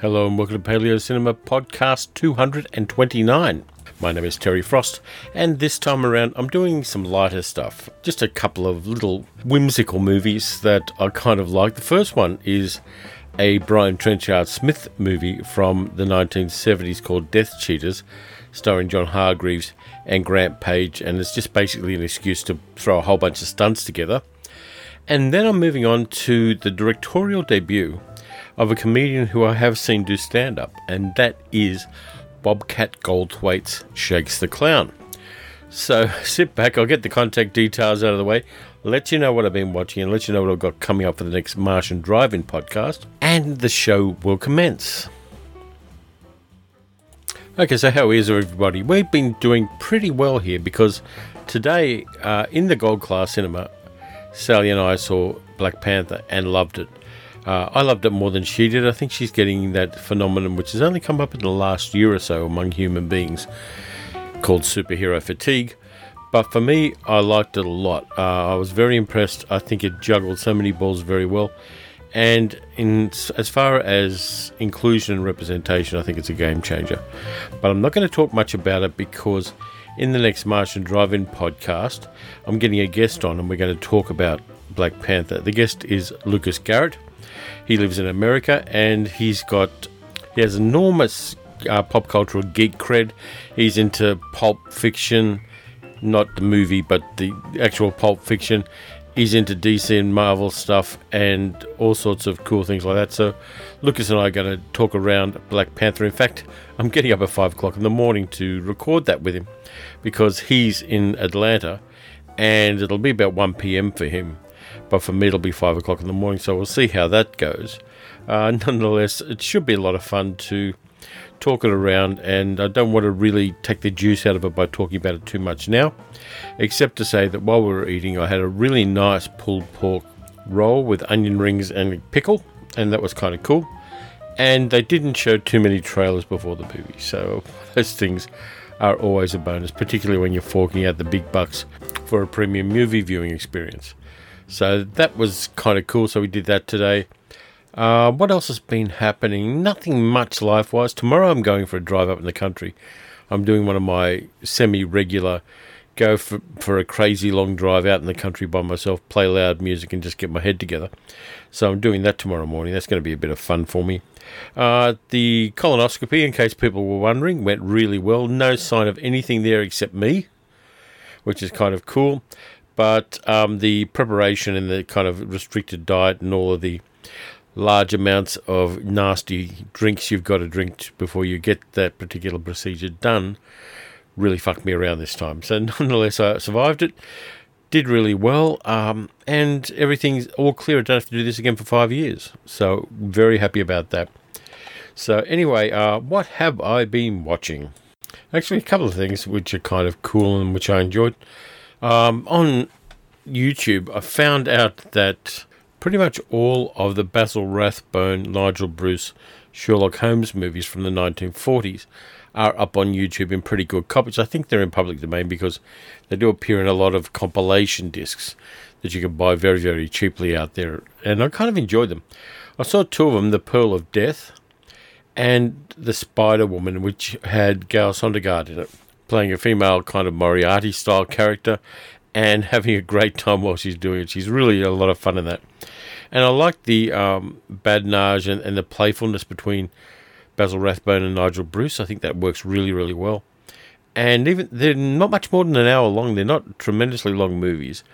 Hello and welcome to Paleo Cinema Podcast 229. My name is Terry Frost, and this time around I'm doing some lighter stuff. Just a couple of little whimsical movies that I kind of like. The first one is a Brian Trenchard-Smith movie from the 1970s called Death Cheaters, starring John Hargreaves and Grant Page, and it's just basically an excuse to throw a whole bunch of stunts together. And then I'm moving on to the directorial debut of a comedian who I have seen do stand-up, and that is Bobcat Goldthwait's Shakes the Clown. So sit back, I'll get the contact details out of the way, let you know what I've been watching, and let you know what I've got coming up for the next Martian Drive-In podcast, and the show will commence. Okay, so how is everybody? We've been doing pretty well here because today in the Gold Class Cinema, Sally and I saw Black Panther and loved it. I loved it more than she did. I think she's getting that phenomenon, which has only come up in the last year or so among human beings, called superhero fatigue. But for me, I liked it a lot. I was very impressed. I think it juggled so many balls very well. And as far as inclusion and representation, I think it's a game changer. But I'm not going to talk much about it because in the next Martian Drive-In podcast, I'm getting a guest on and we're going to talk about Black Panther. The guest is Lucas Garrett. He lives in America and he has enormous pop cultural geek cred. He's into Pulp Fiction, not the movie, but the actual Pulp Fiction. He's into DC and Marvel stuff and all sorts of cool things like that. So Lucas and I are going to talk around Black Panther. In fact, I'm getting up at 5 o'clock in the morning to record that with him because he's in Atlanta and it'll be about 1 p.m. for him. But for me, it'll be 5 o'clock in the morning, so we'll see how that goes. Nonetheless, it should be a lot of fun to talk it around, and I don't want to really take the juice out of it by talking about it too much now, except to say that while we were eating I had a really nice pulled pork roll with onion rings and pickle, and that was kind of cool. And they didn't show too many trailers before the movie, so those things are always a bonus, particularly when you're forking out the big bucks for a premium movie viewing experience. So that was kind of cool, so we did that today. What else has been happening? Nothing much life-wise. Tomorrow I'm going for a drive up in the country. I'm doing one of my semi-regular go for a crazy long drive out in the country by myself, play loud music and just get my head together. So I'm doing that tomorrow morning. That's going to be a bit of fun for me. The colonoscopy, in case people were wondering, went really well. No sign of anything there except me, which is kind of cool. But the preparation and the kind of restricted diet and all of the large amounts of nasty drinks you've got to drink before you get that particular procedure done really fucked me around this time. So nonetheless, I survived it, did really well, and everything's all clear. I don't have to do this again for 5 years. So very happy about that. So anyway, what have I been watching? Actually, a couple of things which are kind of cool and which I enjoyed. On YouTube, I found out that pretty much all of the Basil Rathbone, Nigel Bruce, Sherlock Holmes movies from the 1940s are up on YouTube in pretty good copies. I think they're in public domain because they do appear in a lot of compilation discs that you can buy very, very cheaply out there. And I kind of enjoyed them. I saw two of them, The Pearl of Death and The Spider Woman, which had Gale Sondergaard in it, playing a female kind of Moriarty-style character and having a great time while she's doing it. She's really a lot of fun in that. And I like the badinage and the playfulness between Basil Rathbone and Nigel Bruce. I think that works really, really well. And even they're not much more than an hour long. They're not tremendously long movies.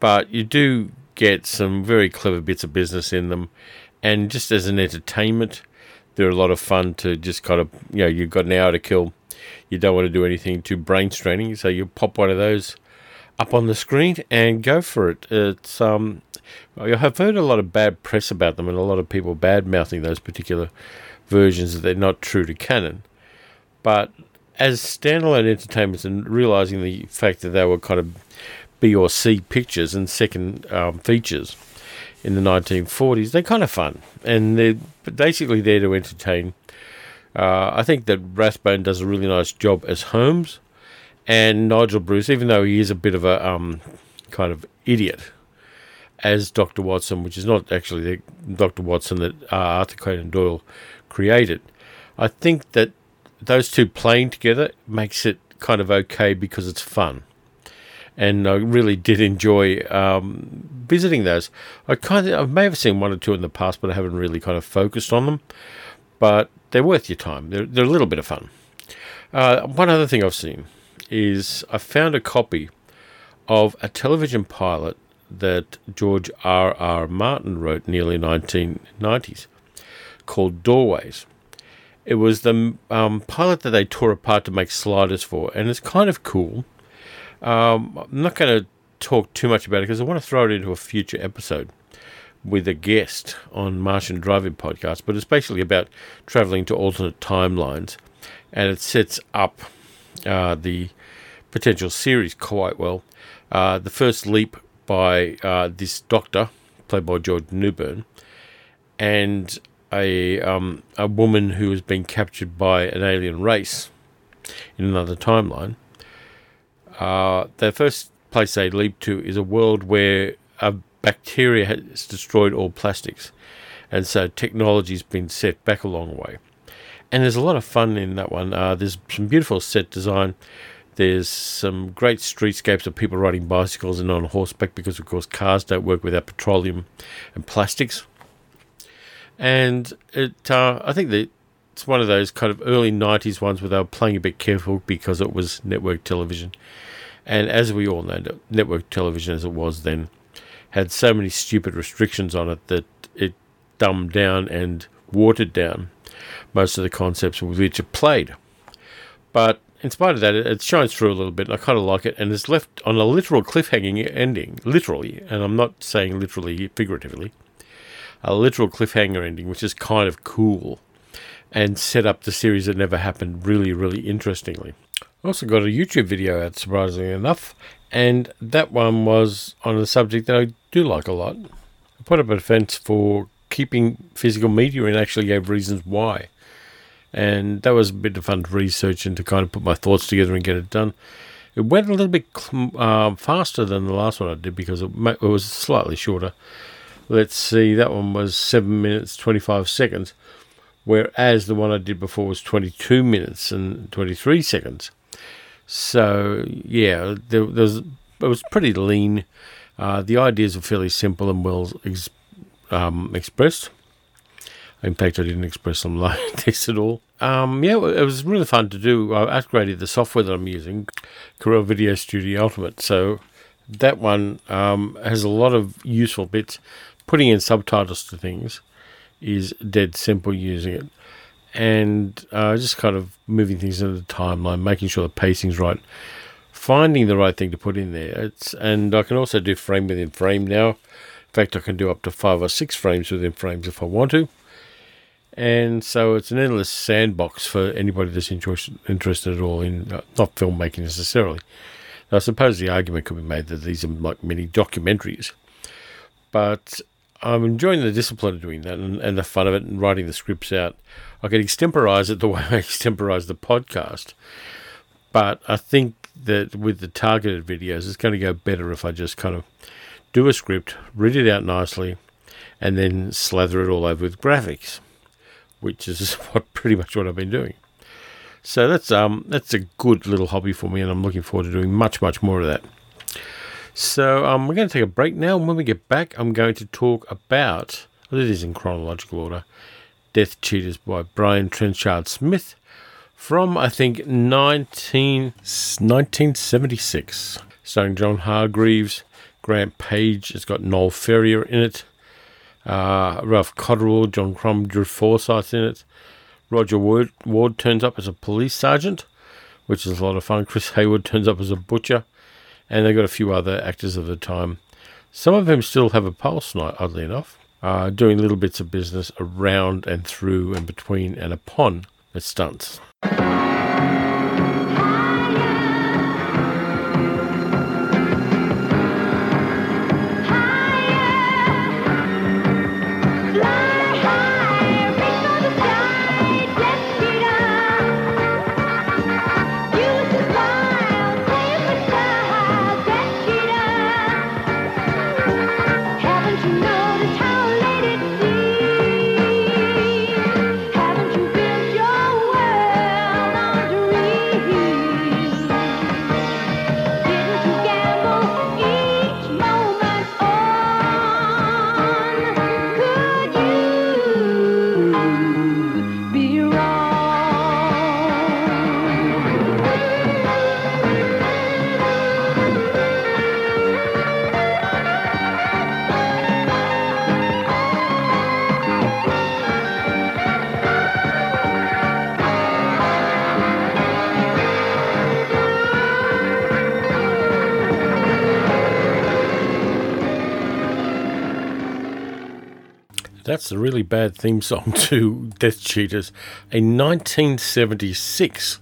But you do get some very clever bits of business in them. And just as an entertainment, they're a lot of fun to just kind of, you know, you've got an hour to kill. You don't want to do anything too brain straining, so you pop one of those up on the screen and go for it. It's I've heard a lot of bad press about them and a lot of people bad mouthing those particular versions that they're not true to canon. But as standalone entertainments and realizing the fact that they were kind of B or C pictures and second features in the 1940s, they're kind of fun and they're basically there to entertain. I think that Rathbone does a really nice job as Holmes, and Nigel Bruce, even though he is a bit of a kind of idiot, as Dr. Watson, which is not actually the Dr. Watson that Arthur Conan Doyle created. I think that those two playing together makes it kind of okay because it's fun. And I really did enjoy visiting those. I may have seen one or two in the past, but I haven't really kind of focused on them. But they're worth your time. They're a little bit of fun. One other thing I've seen is I found a copy of a television pilot that George R. R. Martin wrote in the early 1990s called Doorways. It was the pilot that they tore apart to make sliders for, and it's kind of cool. I'm not going to talk too much about it because I want to throw it into a future episode with a guest on Martian Driving Podcast, but it's basically about travelling to alternate timelines, and it sets up the potential series quite well. The first leap by this doctor, played by George Newbern, and a woman who has been captured by an alien race in another timeline. The first place they leap to is a world where a bacteria has destroyed all plastics, and so technology's been set back a long way. And there's a lot of fun in that one. There's some beautiful set design. There's some great streetscapes of people riding bicycles and on horseback because, of course, cars don't work without petroleum and plastics. And I think that it's one of those kind of early 90s ones where they were playing a bit careful because it was network television. And as we all know, network television as it was then had so many stupid restrictions on it that it dumbed down and watered down most of the concepts with which it played. But in spite of that, it shines through a little bit, and I kind of like it, and it's left on a literal cliffhanging ending, literally, and I'm not saying literally figuratively, a literal cliffhanger ending, which is kind of cool, and set up the series that never happened really, really interestingly. I also got a YouTube video out, surprisingly enough, and that one was on a subject that I do like a lot. I put up a defense for keeping physical media and actually gave reasons why. And that was a bit of fun to research and to kind of put my thoughts together and get it done. It went a little bit faster than the last one I did because it was slightly shorter. Let's see, that one was 7 minutes, 25 seconds, whereas the one I did before was 22 minutes and 23 seconds. So, yeah, it was pretty lean. The ideas were fairly simple and well expressed. In fact, I didn't express them like this at all. It was really fun to do. I upgraded the software that I'm using, Corel Video Studio Ultimate. So that one has a lot of useful bits. Putting in subtitles to things is dead simple using it. And just kind of moving things into the timeline, making sure the pacing's right, finding the right thing to put in there. And I can also do frame within frame now. In fact, I can do up to 5 or 6 frames within frames if I want to. And so it's an endless sandbox for anybody that's interested at all in not filmmaking necessarily. Now, I suppose the argument could be made that these are like mini documentaries, but I'm enjoying the discipline of doing that and the fun of it and writing the scripts out. I could extemporise it the way I extemporise the podcast, but I think that with the targeted videos, it's going to go better if I just kind of do a script, read it out nicely, and then slather it all over with graphics, which is pretty much what I've been doing. So that's a good little hobby for me, and I'm looking forward to doing much, much more of that. So we're going to take a break now, and when we get back, I'm going to talk about, well, it is in chronological order, Death Cheaters by Brian Trenchard-Smith from, I think, 1976. Starring John Hargreaves, Grant Page. It's got Noel Ferrier in it. Ralph Cotterell, John Crumb, Drew Forsyth in it. Roger Ward turns up as a police sergeant, which is a lot of fun. Chris Haywood turns up as a butcher, and they got a few other actors of the time. Some of them still have a pulse, oddly enough, doing little bits of business around and through and between and upon the stunts. That's a really bad theme song to Death Cheaters, a 1976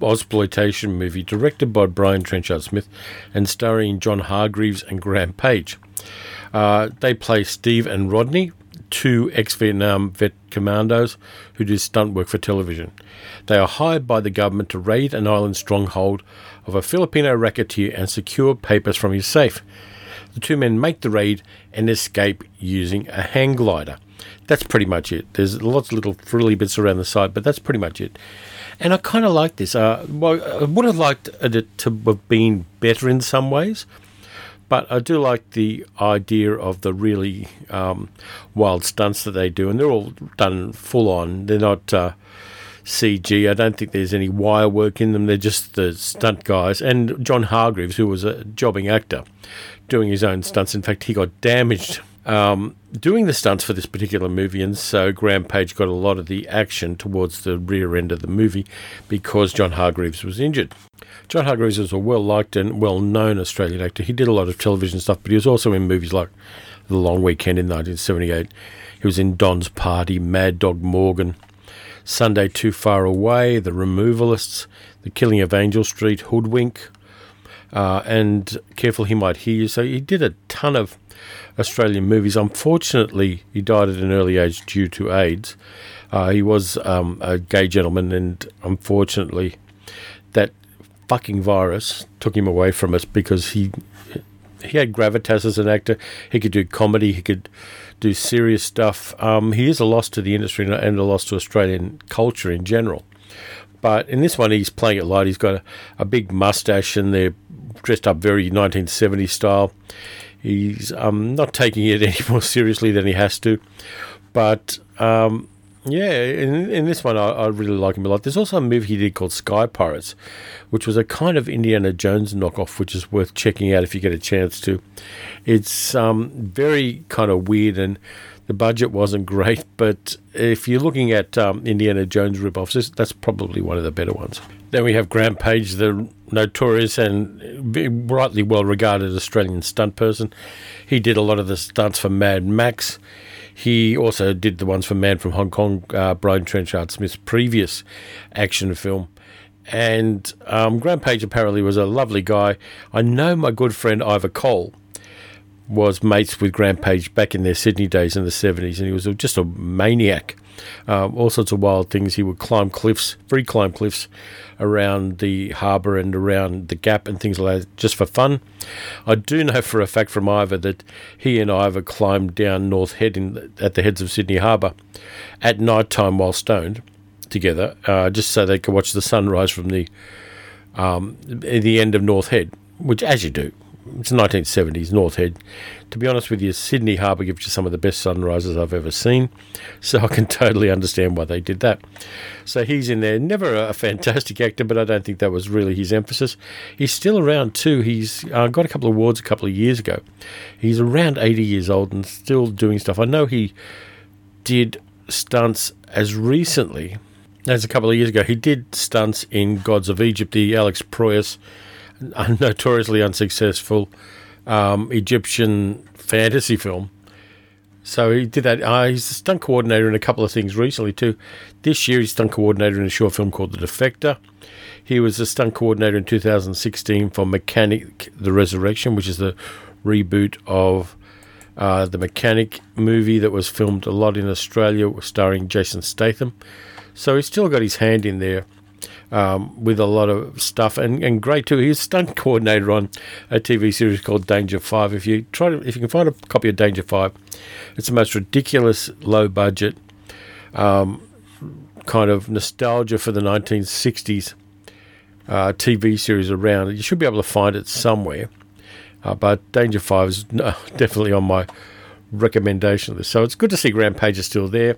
Ausploitation movie directed by Brian Trenchard-Smith and starring John Hargreaves and Grant Page. They play Steve and Rodney, two ex-Vietnam vet commandos who do stunt work for television. They are hired by the government to raid an island stronghold of a Filipino racketeer and secure papers from his safe. The two men make the raid and escape using a hang glider. That's pretty much it. There's lots of little frilly bits around the side, but that's pretty much it. And I kind of like this. I would have liked it to have been better in some ways, but I do like the idea of the really wild stunts that they do, and they're all done full on. They're not CG. I don't think there's any wire work in them. They're just the stunt guys. And John Hargreaves, who was a jobbing actor, doing his own stunts. In fact, he got damaged doing the stunts for this particular movie, and so Graham Page got a lot of the action towards the rear end of the movie because John Hargreaves was injured. John Hargreaves was a well-liked and well-known Australian actor. He did a lot of television stuff, but he was also in movies like The Long Weekend in 1978. He was in Don's Party, Mad Dog Morgan, Sunday Too Far Away, The Removalists, The Killing of Angel Street, Hoodwink, and Careful He Might Hear You. So he did a ton of Australian movies. Unfortunately, he died at an early age due to AIDS. He was a gay gentleman, and unfortunately that fucking virus took him away from us, because he had gravitas as an actor. He could do comedy, he could do serious stuff. He is a loss to the industry and a loss to Australian culture in general. But in this one, he's playing it light. He's got a big mustache, and they're dressed up very 1970s style. He's not taking it any more seriously than he has to. But, in this one, I really like him a lot. There's also a movie he did called Sky Pirates, which was a kind of Indiana Jones knockoff, which is worth checking out if you get a chance to. It's very kind of weird, and the budget wasn't great, but if you're looking at Indiana Jones rip-offs, that's probably one of the better ones. Then we have Grant Page, the notorious and rightly well-regarded Australian stunt person. He did a lot of the stunts for Mad Max. He also did the ones for Man from Hong Kong, Brian Trenchard-Smith's previous action film. And Grant Page apparently was a lovely guy. I know my good friend Ivor Cole was mates with Grant Page back in their Sydney days in the 70s, and he was just a maniac. All sorts of wild things. He would free climb cliffs around the harbour and around the Gap and things like that, just for fun. I do know for a fact from Ivor that he and Ivor climbed down North Head at the heads of Sydney Harbour at night time while stoned together, just so they could watch the sunrise from the end of North Head, which, as you do, it's 1970s, North Head. To be honest with you, Sydney Harbour gives you some of the best sunrises I've ever seen, so I can totally understand why they did that. So he's in there. Never a fantastic actor, but I don't think that was really his emphasis. He's still around too. He's got a couple of awards a couple of years ago. He's around 80 years old and still doing stuff. I know he did stunts as recently as a couple of years ago. He did stunts in Gods of Egypt, the Alex Proyas, notoriously unsuccessful Egyptian fantasy film. So he did that. He's the stunt coordinator in a couple of things recently too. This year he's stunt coordinator in a short film called The Defector. He was the stunt coordinator in 2016 for Mechanic: The Resurrection, which is the reboot of the Mechanic movie that was filmed a lot in Australia, starring Jason Statham. So he's still got his hand in there with a lot of stuff, and great too. He was stunt coordinator on a TV series called Danger Five. If you can find a copy of Danger Five, it's the most ridiculous, low budget, kind of nostalgia for the 1960s TV series around. You should be able to find it somewhere, but Danger Five is definitely on my recommendation list. So it's good to see Grant Page is still there,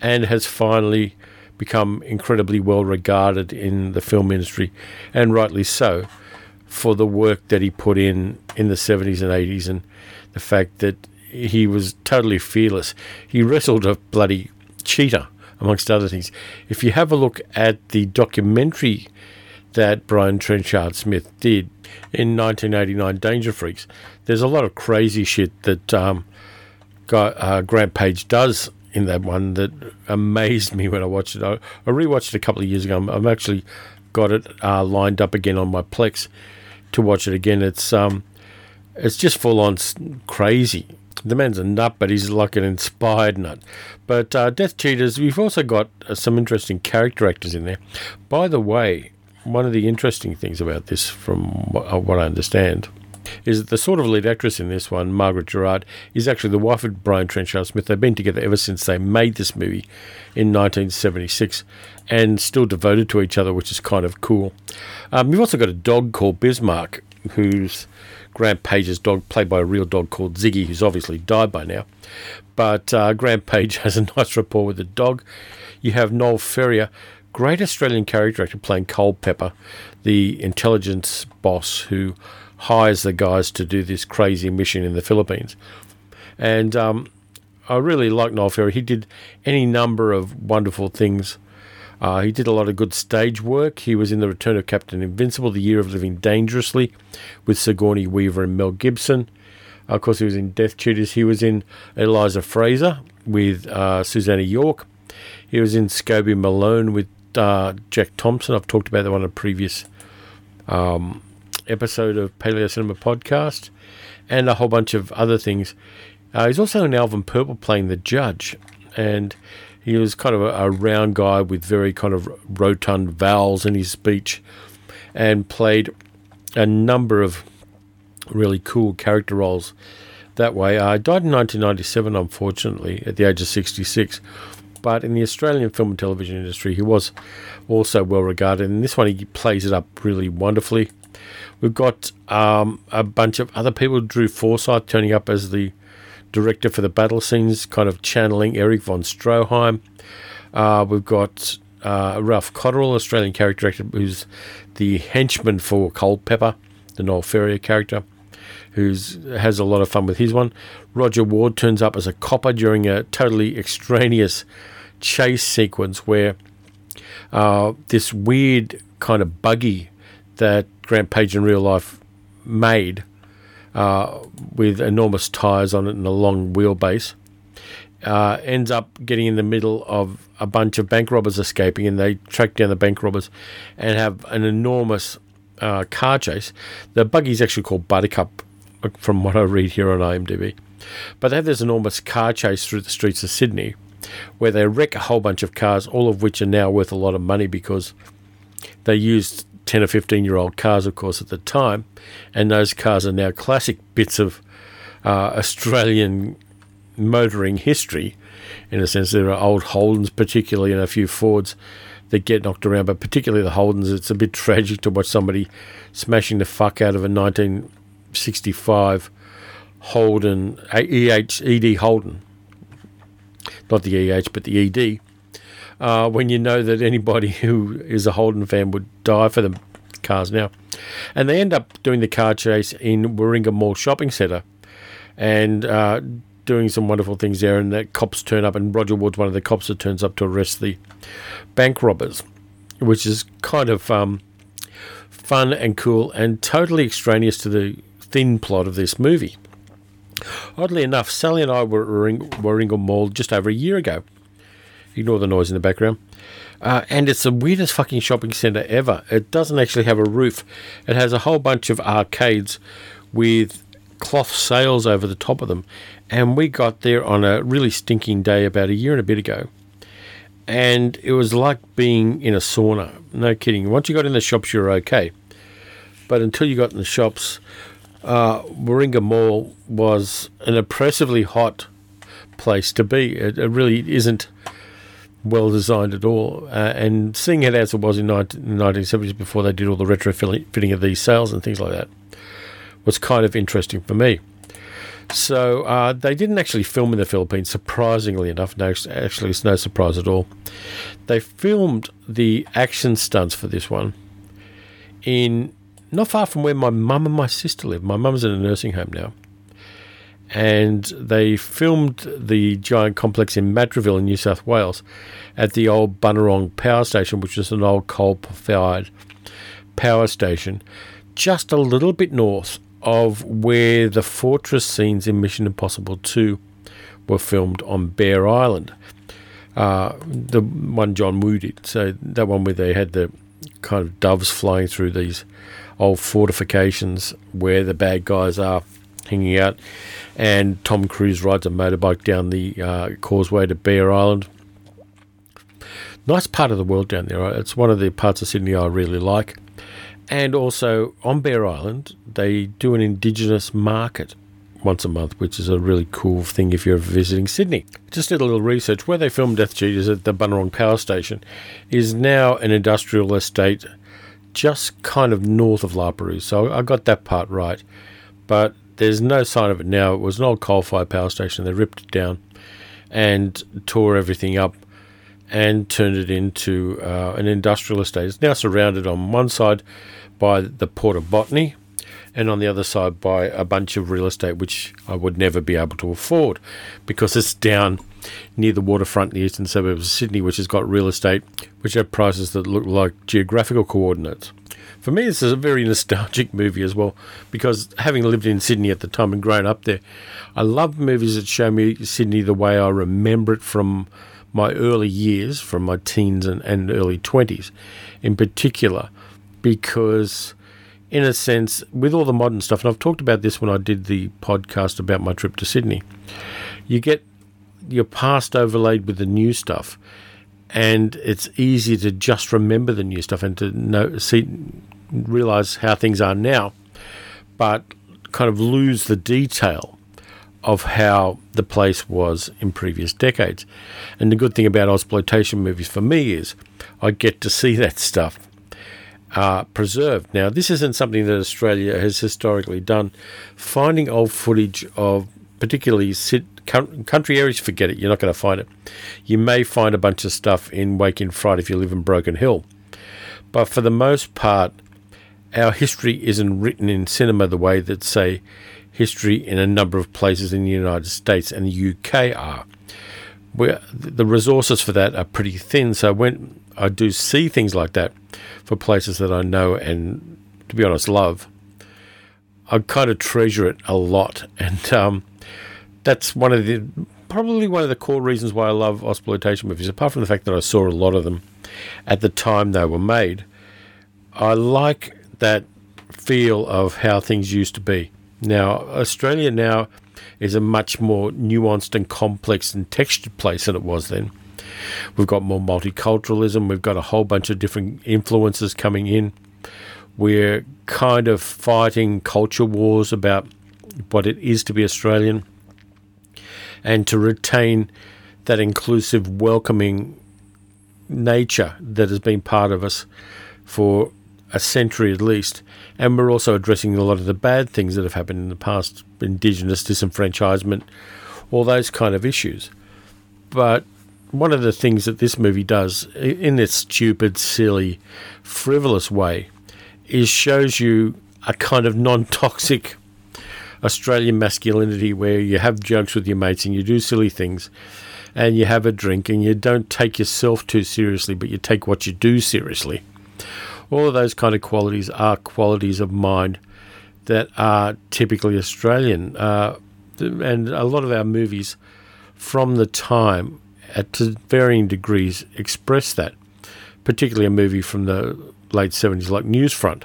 and has finally become incredibly well regarded in the film industry, and rightly so, for the work that he put in the 70s and 80s, and the fact that he was totally fearless. He wrestled a bloody cheetah, amongst other things. If you have a look at the documentary that Brian Trenchard-Smith did in 1989, Danger Freaks, there's a lot of crazy shit that Grant Page does in that one that amazed me when I watched it. I rewatched it a couple of years ago. I've actually got it lined up again on my Plex to watch it again. It's just full-on crazy. The man's a nut, but he's like an inspired nut. But Death Cheaters, we've also got some interesting character actors in there. By the way, one of the interesting things about this, from what I understand, is that the sort of lead actress in this one, Margaret Gerard, is actually the wife of Brian Trenchard-Smith. They've been together ever since they made this movie in 1976 and still devoted to each other, which is kind of cool. We've also got a dog called Bismarck, who's Grant Page's dog, played by a real dog called Ziggy, who's obviously died by now. But Grant Page has a nice rapport with the dog. You have Noel Ferrier, great Australian character actor, playing Culpepper, the intelligence boss who hires the guys to do this crazy mission in the Philippines. And I really like Noel Ferrier. He did any number of wonderful things. He did a lot of good stage work. He was in The Return of Captain Invincible, The Year of Living Dangerously, with Sigourney Weaver and Mel Gibson. Of course, he was in Death Cheaters. He was in Eliza Fraser with Susanna York. He was in Scobie Malone with Jack Thompson. I've talked about that one in a previous episode of Paleo Cinema Podcast, and a whole bunch of other things. He's also in Alvin Purple playing the judge, and he was kind of a round guy with very kind of rotund vowels in his speech, and played a number of really cool character roles that way. Died in 1997, unfortunately, at the age of 66. But in the Australian film and television industry, he was also well regarded. And this one, he plays it up really wonderfully. We've got a bunch of other people. Drew Forsyth turning up as the director for the battle scenes, kind of channeling Erich von Stroheim. We've got Ralph Cotterill, Australian character actor, who's the henchman for Culpepper, the Noel Ferrier character, who has a lot of fun with his one. Roger Ward turns up as a copper during a totally extraneous chase sequence where this weird kind of buggy that Grant Page in real life made with enormous tyres on it and a long wheelbase, ends up getting in the middle of a bunch of bank robbers escaping, and they track down the bank robbers and have an enormous car chase. The buggy's actually called Buttercup, from what I read here on IMDb. But they have this enormous car chase through the streets of Sydney where they wreck a whole bunch of cars, all of which are now worth a lot of money because they used 10 or 15-year-old cars, of course, at the time, and those cars are now classic bits of Australian motoring history. In a sense, there are old Holdens particularly, and a few Fords that get knocked around, but particularly the Holdens. It's a bit tragic to watch somebody smashing the fuck out of a 1965 Holden, ED Holden, not the EH but the ED, when you know that anybody who is a Holden fan would die for the cars now. And they end up doing the car chase in Warringah Mall shopping centre and doing some wonderful things there, and the cops turn up, and Roger Ward's one of the cops that turns up to arrest the bank robbers, which is kind of fun and cool and totally extraneous to the thin plot of this movie. Oddly enough, Sally and I were at Warringah Mall just over a year ago. Ignore the noise in the background. And it's the weirdest fucking shopping centre ever. It doesn't actually have a roof. It has a whole bunch of arcades with cloth sails over the top of them. And we got there on a really stinking day about a year and a bit ago. And it was like being in a sauna. No kidding. Once you got in the shops, you were okay. But until you got in the shops, Warringah Mall was an oppressively hot place to be. It really isn't well designed at all, and seeing it as it was in the 1970s before they did all the retrofitting of these sales and things like that was kind of interesting for me. So they didn't actually film in the Philippines, surprisingly enough. No, actually, it's no surprise at all. They filmed the action stunts for this one in not far from where my mum and my sister live. My mum's in a nursing home now. And they filmed the giant complex in Matraville in New South Wales at the old Bunnerong Power Station, which is an old coal-fired power station, just a little bit north of where the fortress scenes in Mission Impossible 2 were filmed on Bear Island, the one John Woo did. So that one where they had the kind of doves flying through these old fortifications where the bad guys are hanging out, and Tom Cruise rides a motorbike down the causeway to Bear Island. Nice part of the world down there. It's one of the parts of Sydney I really like. And also on Bear Island, they do an Indigenous market once a month, which is a really cool thing if you're visiting Sydney. Just did a little research. Where they filmed Death Cheat is at the Bunnerong Power Station, is now an industrial estate just kind of north of La Perouse. So I got that part right. But there's no sign of it now. It was an old coal-fired power station. They ripped it down and tore everything up and turned it into an industrial estate. It's now surrounded on one side by the Port of Botany and on the other side by a bunch of real estate, which I would never be able to afford because it's down near the waterfront in the eastern suburbs of Sydney, which has got real estate, which have prices that look like geographical coordinates. For me, this is a very nostalgic movie as well, because having lived in Sydney at the time and grown up there, I love movies that show me Sydney the way I remember it from my early years, from my teens and early 20s in particular, because in a sense, with all the modern stuff, and I've talked about this when I did the podcast about my trip to Sydney, you get your past overlaid with the new stuff, and it's easy to just remember the new stuff and to realise how things are now, but kind of lose the detail of how the place was in previous decades. And the good thing about Ozploitation movies for me is I get to see that stuff preserved. Now, this isn't something that Australia has historically done. Finding old footage of particularly country areas, forget it, you're not going to find it. You may find a bunch of stuff in Wake in Fright if you live in Broken Hill. But for the most part, our history isn't written in cinema the way that, say, history in a number of places in the United States and the UK are. The resources for that are pretty thin, so when I do see things like that for places that I know and, to be honest, love, I kind of treasure it a lot. And that's probably one of the core reasons why I love Ozploitation movies, apart from the fact that I saw a lot of them at the time they were made. I like that feel of how things used to be. Now, Australia now is a much more nuanced and complex and textured place than it was then. We've got more multiculturalism. We've got a whole bunch of different influences coming in. We're kind of fighting culture wars about what it is to be Australian and to retain that inclusive, welcoming nature that has been part of us for a century at least, and we're also addressing a lot of the bad things that have happened in the past, Indigenous disenfranchisement, all those kind of issues. But one of the things that this movie does, in its stupid, silly, frivolous way, is shows you a kind of non-toxic Australian masculinity where you have jokes with your mates and you do silly things and you have a drink and you don't take yourself too seriously, but you take what you do seriously. All of those kind of qualities are qualities of mind that are typically Australian. And a lot of our movies from the time, at varying degrees, express that. Particularly a movie from the late 70s like Newsfront,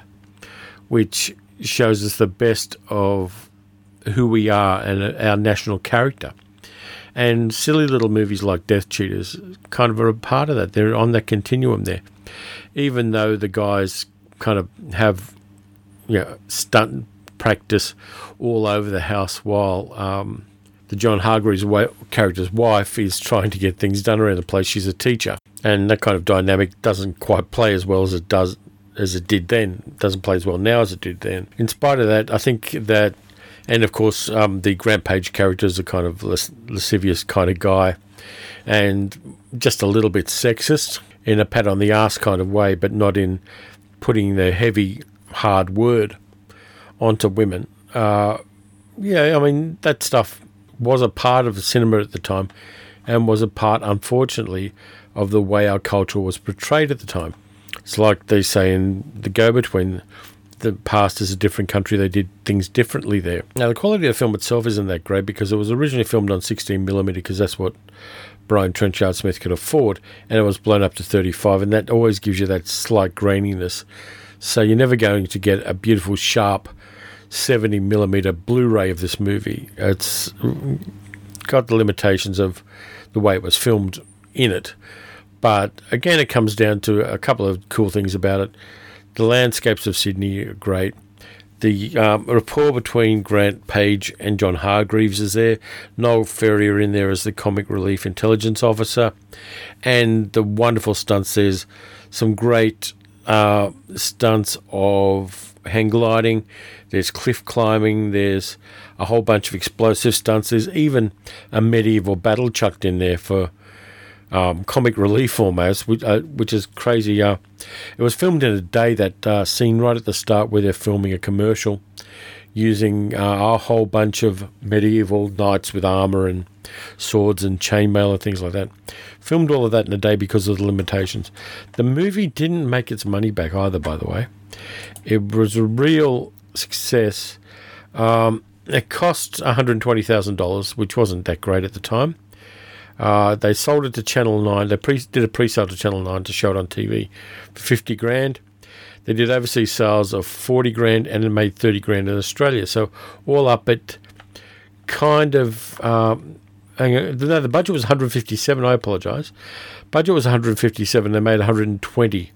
which shows us the best of who we are and our national character. And silly little movies like Death Cheaters kind of are a part of that. They're on that continuum there. Even though the guys kind of have, you know, stunt practice all over the house while the John Hargreaves character's wife is trying to get things done around the place. She's a teacher, and that kind of dynamic doesn't quite play as well as it does as it did then. It doesn't play as well now as it did then. In spite of that, I think that, and of course the Grant Page character is a kind of lascivious kind of guy, and just a little bit sexist, in a pat-on-the-ass kind of way, but not in putting the heavy, hard word onto women. That stuff was a part of the cinema at the time and was a part, unfortunately, of the way our culture was portrayed at the time. It's like they say in The Go-Between, the past is a different country, they did things differently there. Now, the quality of the film itself isn't that great because it was originally filmed on 16mm because that's what Brian Trenchard-Smith could afford, and it was blown up to 35, and that always gives you that slight graininess. So you're never going to get a beautiful, sharp 70mm Blu-ray of this movie. It's got the limitations of the way it was filmed in it. But again, it comes down to a couple of cool things about it. The landscapes of Sydney are great. The rapport between Grant Page and John Hargreaves is there. Noel Ferrier in there as the comic relief intelligence officer. And the wonderful stunts. There's some great stunts of hang gliding. There's cliff climbing. There's a whole bunch of explosive stunts. There's even a medieval battle chucked in there for comic relief almost, which is crazy. It was filmed in a day, that scene right at the start where they're filming a commercial using a whole bunch of medieval knights with armour and swords and chainmail and things like that. Filmed all of that in a day because of the limitations. The movie didn't make its money back either, by the way. It was a real success. It cost $120,000, which wasn't that great at the time. They sold it to Channel Nine. They did a pre-sale to Channel Nine to show it on TV for $50,000. They did overseas sales of $40,000, and it made $30,000 in Australia. So all up, it kind of the budget was 157. I apologise. Budget was 157. They made 120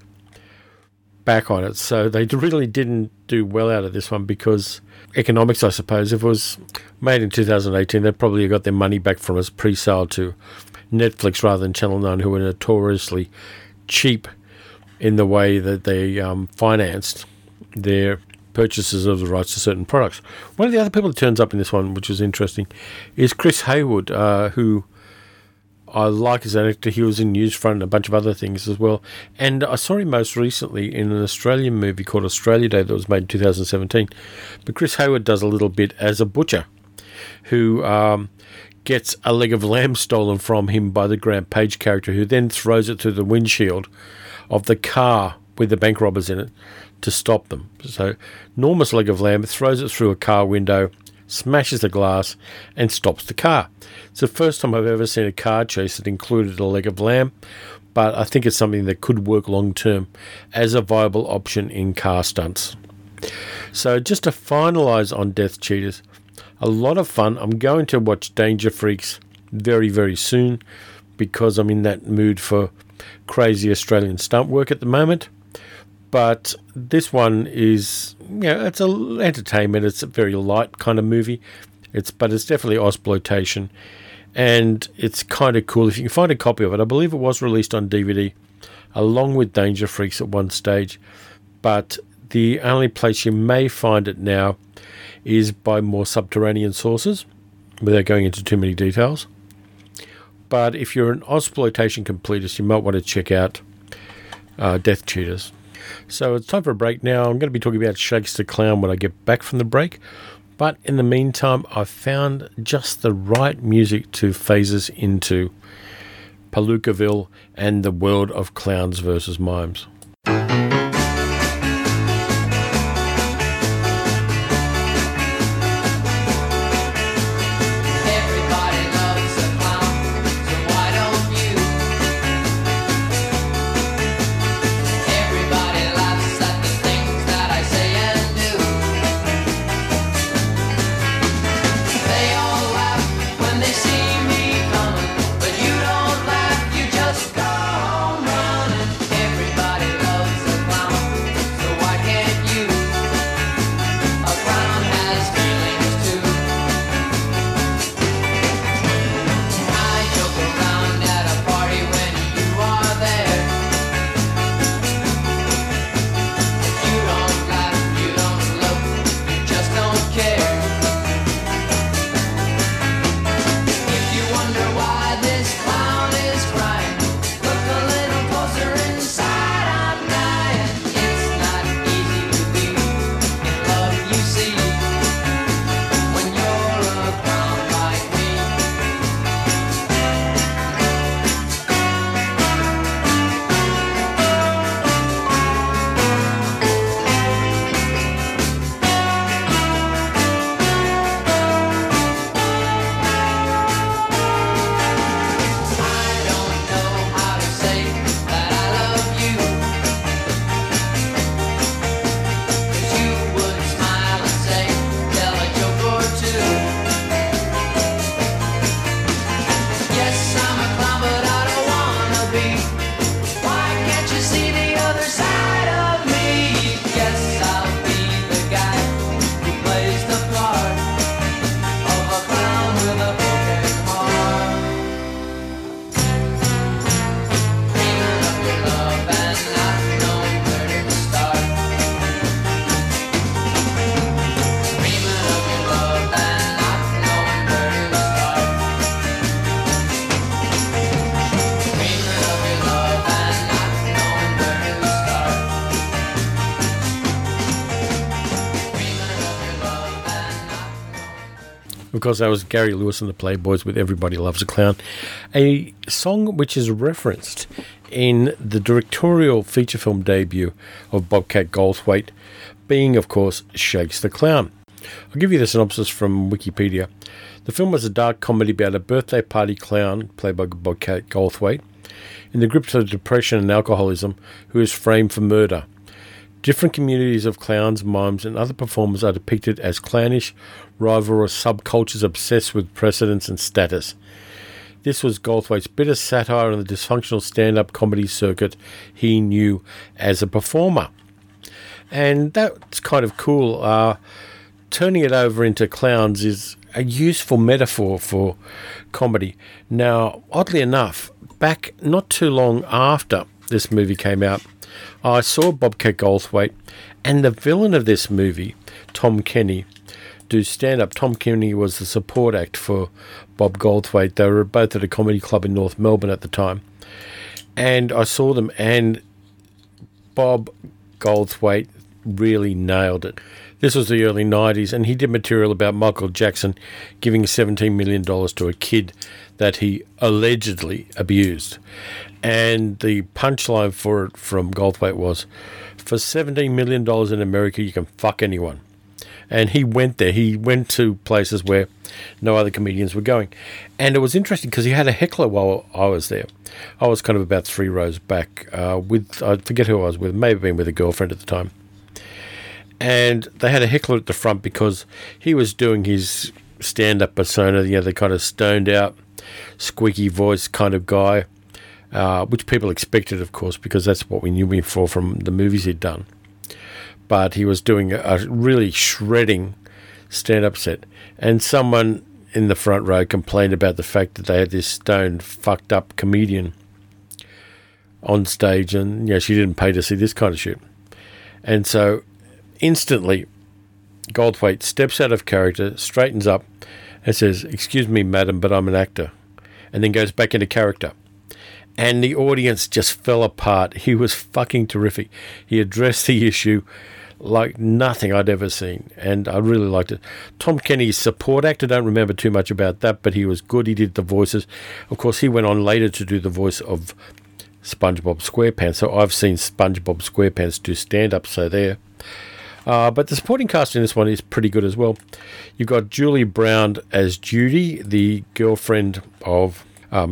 back on it. So they really didn't do well out of this one because economics, I suppose. If it was made in 2018, they probably got their money back from its pre-sale to Netflix rather than Channel 9, who were notoriously cheap in the way that they financed their purchases of the rights to certain products. One of the other people that turns up in this one, which was interesting, is Chris Haywood, who I like as an actor. He was in Newsfront and a bunch of other things as well. And I saw him most recently in an Australian movie called Australia Day that was made in 2017. But Chris Haywood does a little bit as a butcher who gets a leg of lamb stolen from him by the Grant Page character, who then throws it through the windshield of the car with the bank robbers in it to stop them. So enormous leg of lamb, throws it through a car window, smashes the glass and stops the car. It's the first time I've ever seen a car chase that included a leg of lamb, but I think it's something that could work long term as a viable option in car stunts. So just to finalise on Death Cheaters, a lot of fun. I'm going to watch Danger Freaks very, very soon because I'm in that mood for crazy Australian stunt work at the moment. But this one is, it's an entertainment. It's a very light kind of movie. But it's definitely Ausploitation. And it's kind of cool. If you can find a copy of it, I believe it was released on DVD along with Danger Freaks at one stage. But the only place you may find it now is by more subterranean sources without going into too many details. But if you're an Ausploitation completist, you might want to check out Death Cheaters. So it's time for a break now. I'm going to be talking about Shakes the Clown when I get back from the break. But in the meantime, I've found just the right music to phase us into Palookaville and the world of clowns versus mimes. because that was Gary Lewis and the Playboys with Everybody Loves a Clown, a song which is referenced in the directorial feature film debut of Bobcat Goldthwait, being, of course, Shakes the Clown. I'll give you the synopsis from Wikipedia. The film was a dark comedy about a birthday party clown, played by Bobcat Goldthwait, in the grips of depression and alcoholism, who is framed for murder. Different communities of clowns, mimes, and other performers are depicted as clownish, rivalrous subcultures obsessed with precedence and status. This was Goldthwait's bitter satire on the dysfunctional stand-up comedy circuit he knew as a performer. And that's kind of cool. Turning it over into clowns is a useful metaphor for comedy. Now, oddly enough, back not too long after this movie came out, I saw Bobcat Goldthwait and the villain of this movie, Tom Kenny, do stand-up. Tom Kenny was the support act for Bob Goldthwait. They were both at a comedy club in North Melbourne at the time. And I saw them, and Bob Goldthwait really nailed it. This was the early 90s, and he did material about Michael Jackson giving $17 million to a kid that he allegedly abused. And the punchline for it from Goldthwait was, for $17 million in America, you can fuck anyone. And he went there. He went to places where no other comedians were going. And it was interesting because he had a heckler while I was there. I was kind of about three rows back with, I forget who I was with, maybe been with a girlfriend at the time. And they had a heckler at the front because he was doing his stand-up persona, you know, the kind of stoned-out, squeaky voice kind of guy, which people expected, of course, because that's what we knew him for from the movies he'd done. But he was doing a really shredding stand-up set. And someone in the front row complained about the fact that they had this stoned, fucked-up comedian on stage, and, you know, she didn't pay to see this kind of shit. And so instantly, Goldthwait steps out of character, straightens up, and says, "Excuse me, madam, but I'm an actor," and then goes back into character. And the audience just fell apart. He was fucking terrific. He addressed the issue like nothing I'd ever seen, and I really liked it. Tom Kenny's support actor, don't remember too much about that, but he was good. He did the voices. Of course, he went on later to do the voice of SpongeBob SquarePants, so I've seen SpongeBob SquarePants do stand-up, so there. But the supporting cast in this one is pretty good as well. You've got Julie Brown as Judy, the girlfriend of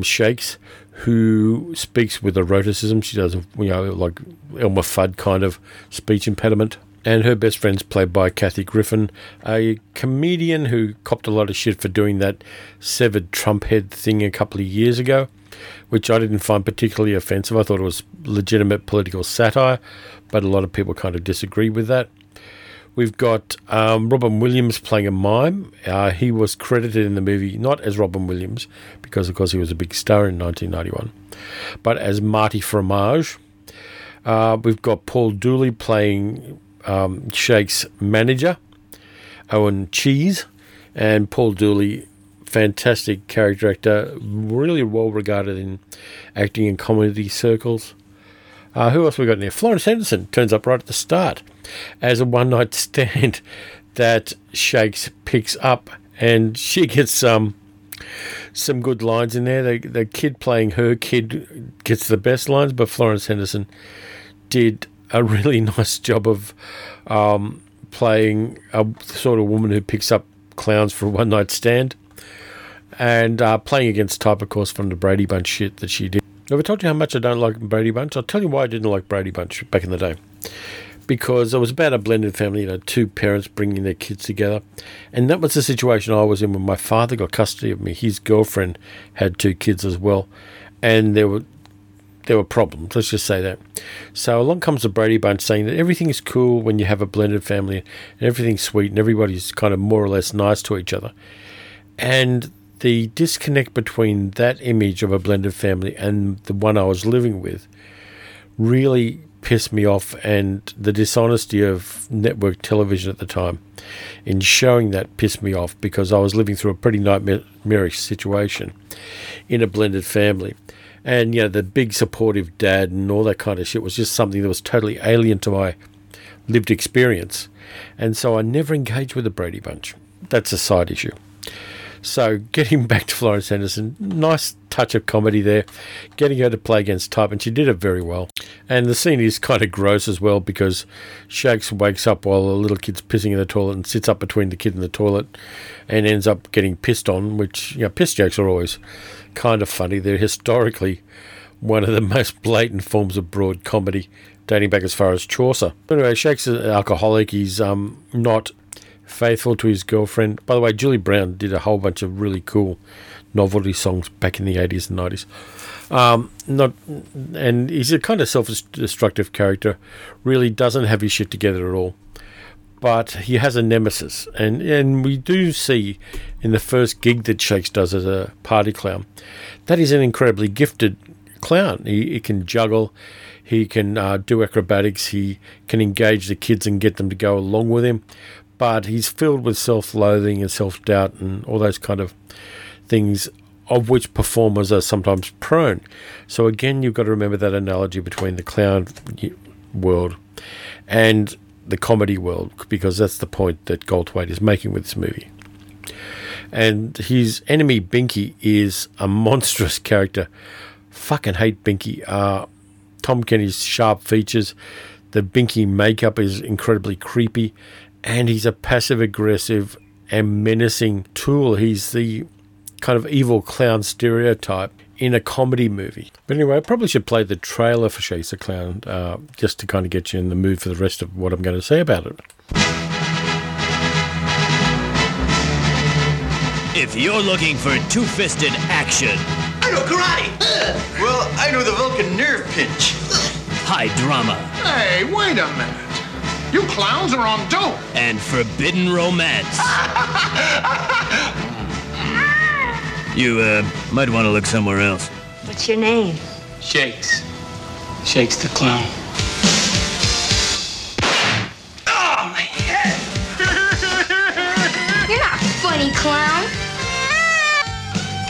Shakes, who speaks with eroticism. She does, you know, like Elmer Fudd kind of speech impediment. And her best friend's played by Kathy Griffin, a comedian who copped a lot of shit for doing that severed Trump head thing a couple of years ago, which I didn't find particularly offensive. I thought it was legitimate political satire, but a lot of people kind of disagree with that. We've got Robin Williams playing a mime. He was credited in the movie not as Robin Williams, because, of course, he was a big star in 1991, but as Marty Fromage. We've got Paul Dooley playing Shakes' manager, Owen Cheese, and Paul Dooley, fantastic character actor, really well regarded in acting and comedy circles. Who else we got in there? Florence Henderson turns up right at the start as a one-night stand that Shakes picks up, and she gets some good lines in there. The kid playing her kid gets the best lines, but Florence Henderson did a really nice job of playing a sort of woman who picks up clowns for a one-night stand, and playing against type, of course, from the Brady Bunch shit that she did. Now, I told you how much I don't like Brady Bunch. I'll tell you why I didn't like Brady Bunch back in the day. Because it was about a blended family, you know, two parents bringing their kids together. And that was the situation I was in when my father got custody of me. His girlfriend had two kids as well. And there were problems, let's just say that. So along comes the Brady Bunch saying that everything's cool when you have a blended family, and everything's sweet, and everybody's kind of more or less nice to each other. And the disconnect between that image of a blended family and the one I was living with really pissed me off, and the dishonesty of network television at the time in showing that pissed me off, because I was living through a pretty nightmarish situation in a blended family. And, you know, the big supportive dad and all that kind of shit was just something that was totally alien to my lived experience. And so I never engaged with the Brady Bunch. That's a side issue. So getting back to Florence Henderson, nice touch of comedy there, getting her to play against type, and she did it very well. And the scene is kind of gross as well, because Shakes wakes up while the little kid's pissing in the toilet and sits up between the kid and the toilet and ends up getting pissed on, which, you know, piss jokes are always kind of funny. They're historically one of the most blatant forms of broad comedy, dating back as far as Chaucer. But anyway, Shakes is an alcoholic. He's not faithful to his girlfriend. By the way, Julie Brown did a whole bunch of really cool novelty songs back in the 80s and 90s. And he's a kind of self-destructive character, really doesn't have his shit together at all. But he has a nemesis, and we do see in the first gig that Shakes does as a party clown that he's an incredibly gifted clown. He can juggle, he can do acrobatics, he can engage the kids and get them to go along with him. But he's filled with self-loathing and self-doubt and all those kind of things of which performers are sometimes prone. So again, you've got to remember that analogy between the clown world and the comedy world, because that's the point that Goldthwait is making with this movie. And his enemy, Binky, is a monstrous character. Fucking hate Binky. Tom Kenny's sharp features, the Binky makeup is incredibly creepy, and he's a passive-aggressive and menacing tool. He's the kind of evil clown stereotype in a comedy movie. But anyway, I probably should play the trailer for Shakes the Clown just to kind of get you in the mood for the rest of what I'm going to say about it. If you're looking for two-fisted action... I know karate! Well, I know the Vulcan nerve pinch. High drama. Hey, wait a minute. You clowns are on dope. And forbidden romance. You might want to look somewhere else. What's your name? Shakes. Shakes the Clown. Oh, my head! You're not funny, clown.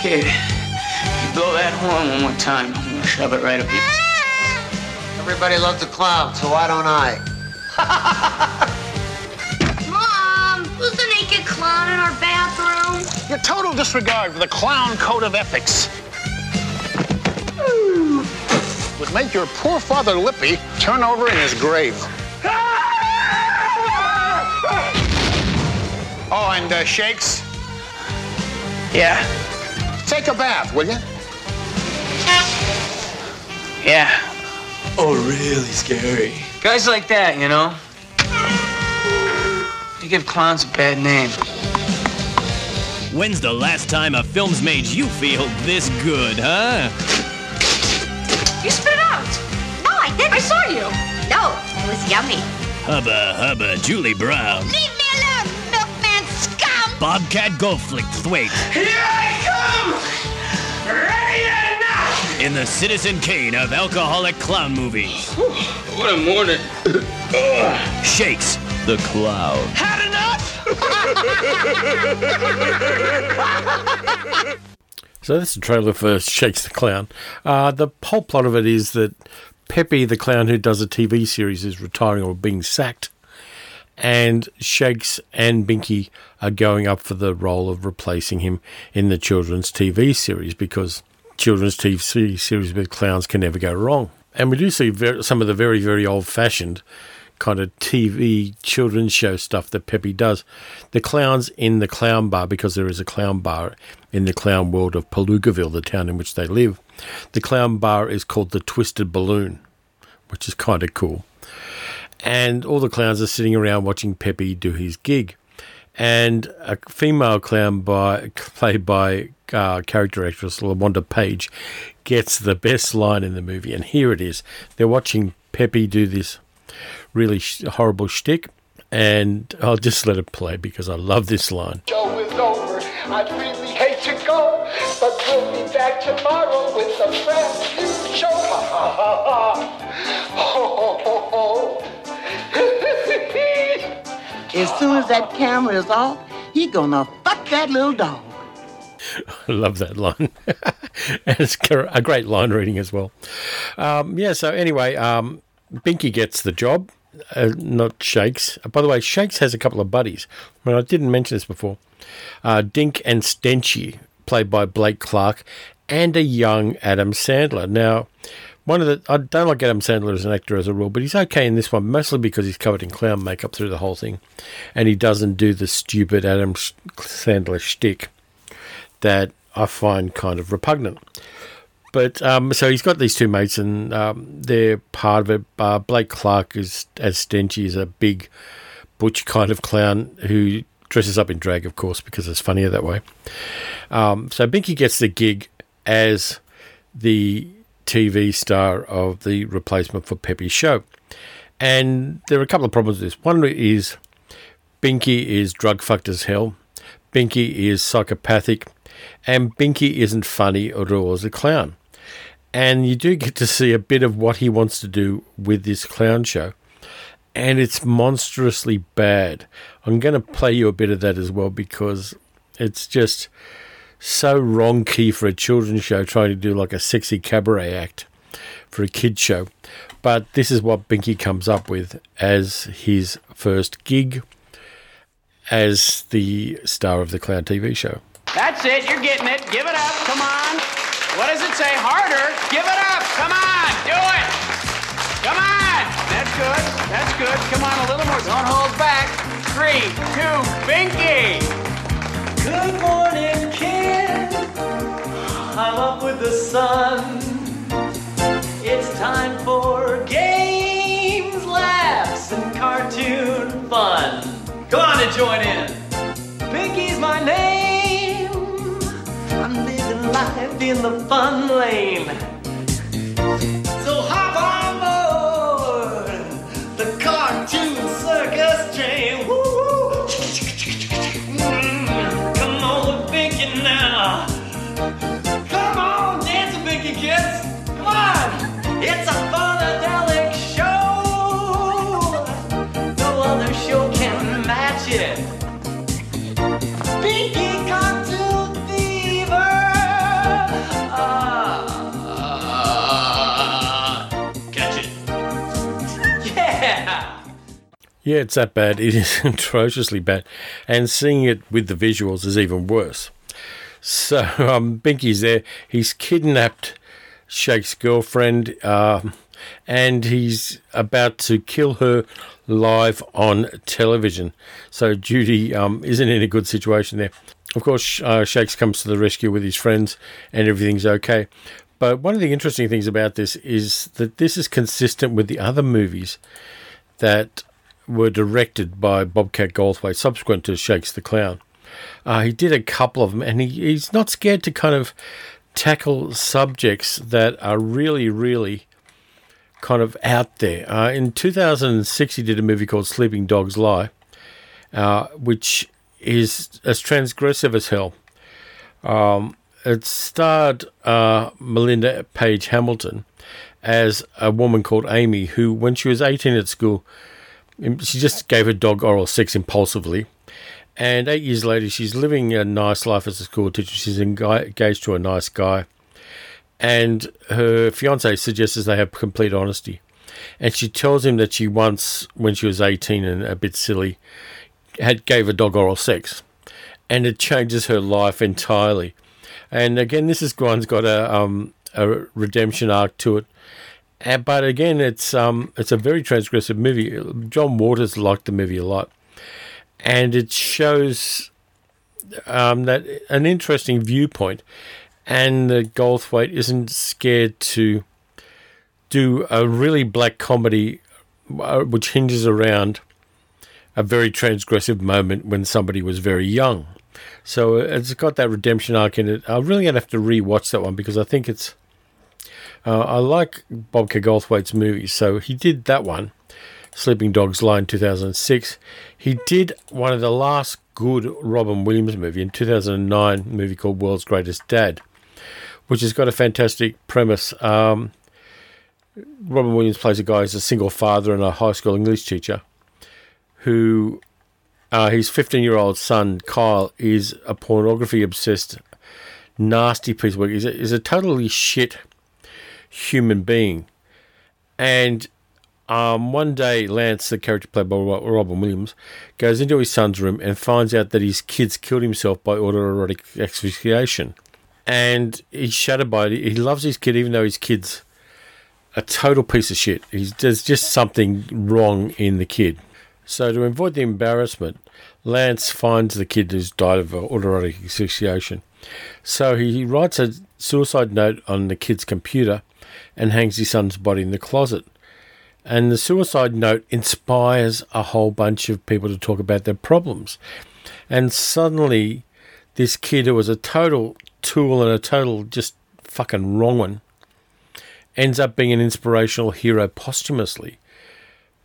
Kid, you blow that horn one more time, I'm gonna shove it right up your... Everybody loves a clown, so why don't I? Mom, who's the naked clown in our bathroom? Your total disregard for the clown code of ethics would make your poor father Lippy turn over in his grave. Oh, and Shakes? Yeah? Take a bath, will you? Yeah. Oh, really scary. Guys like that, you know? They give clowns a bad name. When's the last time a film's made you feel this good, huh? You spit it out. No, I didn't. I saw you. No, it was yummy. Hubba, hubba, Julie Brown. Leave me alone, milkman scum! Bobcat Goldthwait. Here I come! Ready to... In the Citizen Kane of alcoholic clown movies. What a morning. Shakes the Clown. Had enough? So that's the trailer for Shakes the Clown. The whole plot of it is that Peppy, the clown who does a TV series, is retiring or being sacked. And Shakes and Binky are going up for the role of replacing him in the children's TV series, because... children's TV series with clowns can never go wrong. And we do see some of the very, very old-fashioned kind of TV children's show stuff that Peppy does. The clowns in the clown bar, because there is a clown bar in the clown world of Palookaville, the town in which they live. The clown bar is called the Twisted Balloon, which is kind of cool. And all the clowns are sitting around watching Peppy do his gig. And a female clown played by character actress LaWanda Page gets the best line in the movie, and here it is. They're watching Peppy do this really horrible shtick, and I'll just let it play because I love this line. Show is over. I really hate to go, but we'll be back tomorrow with a brand new show. Ha ha ha ha. Ho ho ho ho. As soon as that camera is off, he gonna fuck that little dog. I love that line. And it's a great line reading as well. So anyway, Binky gets the job not Shakes. By the way, Shakes has a couple of buddies. I mean, I didn't mention this before. Dink and Stenchy, played by Blake Clark, and a young Adam Sandler. Now, I don't like Adam Sandler as an actor as a rule, but he's okay in this one, mostly because he's covered in clown makeup through the whole thing, and he doesn't do the stupid Adam Sandler shtick that I find kind of repugnant. But so he's got these two mates, and they're part of it. Blake Clark is as Stenchy, is a big butch kind of clown who dresses up in drag, of course, because it's funnier that way. So Binky gets the gig as the TV star of the replacement for Pepe's show. And there are a couple of problems with this. One is Binky is drug-fucked as hell. Binky is psychopathic. And Binky isn't funny at all as a clown. And you do get to see a bit of what he wants to do with this clown show. And it's monstrously bad. I'm going to play you a bit of that as well, because it's just so wrong key for a children's show, trying to do like a sexy cabaret act for a kid's show. But this is what Binky comes up with as his first gig as the star of the clown TV show. That's it. You're getting it. Give it up. Come on. What does it say? Harder. Give it up. Come on. Do it. Come on. That's good. That's good. Come on, a little more. Don't hold back. 3, 2, Binky. Good morning, kid. I'm up with the sun. It's time for games, laughs, and cartoon fun. Come on and join in. Binky's my name. I'm living life in the fun lane. So hop on board the cartoon circus train. Woo-woo. Come on with Binky now. Come on, dance with Binky kids. Come on. It's a funadelic show. No other show can match it. Binky. Yeah, it's that bad. It is atrociously bad. And seeing it with the visuals is even worse. So Binky's there. He's kidnapped Shake's girlfriend, and he's about to kill her live on television. So Judy isn't in a good situation there. Of course, Shake's comes to the rescue with his friends, and everything's okay. But one of the interesting things about this is that this is consistent with the other movies that were directed by Bobcat Goldthwait subsequent to Shakes the Clown. He did a couple of them, and he's not scared to kind of tackle subjects that are really, really kind of out there. In 2006, he did a movie called Sleeping Dogs Lie, which is as transgressive as hell. It starred Melinda Page Hamilton as a woman called Amy, who, when she was 18 at school, she just gave her dog oral sex impulsively. And 8 years later, she's living a nice life as a school teacher. She's engaged to a nice guy. And her fiancé suggests they have complete honesty. And she tells him that she once, when she was 18 and a bit silly, gave a dog oral sex. And it changes her life entirely. And again, this one's got a redemption arc to it. But again, it's a very transgressive movie. John Waters liked the movie a lot, and it shows that an interesting viewpoint, and that Goldthwait isn't scared to do a really black comedy, which hinges around a very transgressive moment when somebody was very young. So it's got that redemption arc in it. I'm really going to have to re-watch that one, because I think it's... I like Bobcat Goldthwait's movies, so he did that one, Sleeping Dogs Lie, in 2006. He did one of the last good Robin Williams movie in 2009, a movie called World's Greatest Dad, which has got a fantastic premise. Robin Williams plays a guy who's a single father and a high school English teacher who, his 15-year-old son, Kyle, is a pornography-obsessed, nasty piece of work. He's a totally shit human being, and One day, Lance, the character played by Robin Williams, goes into his son's room and finds out that his kid's killed himself by autoerotic asphyxiation. And he's shattered by it. He loves his kid, even though his kid's a total piece of shit. There's just something wrong in the kid. So to avoid the embarrassment, Lance finds the kid who's died of autoerotic asphyxiation. So he writes a suicide note on the kid's computer and hangs his son's body in the closet. And the suicide note inspires a whole bunch of people to talk about their problems. And suddenly, this kid who was a total tool and a total just fucking wrong one ends up being an inspirational hero posthumously.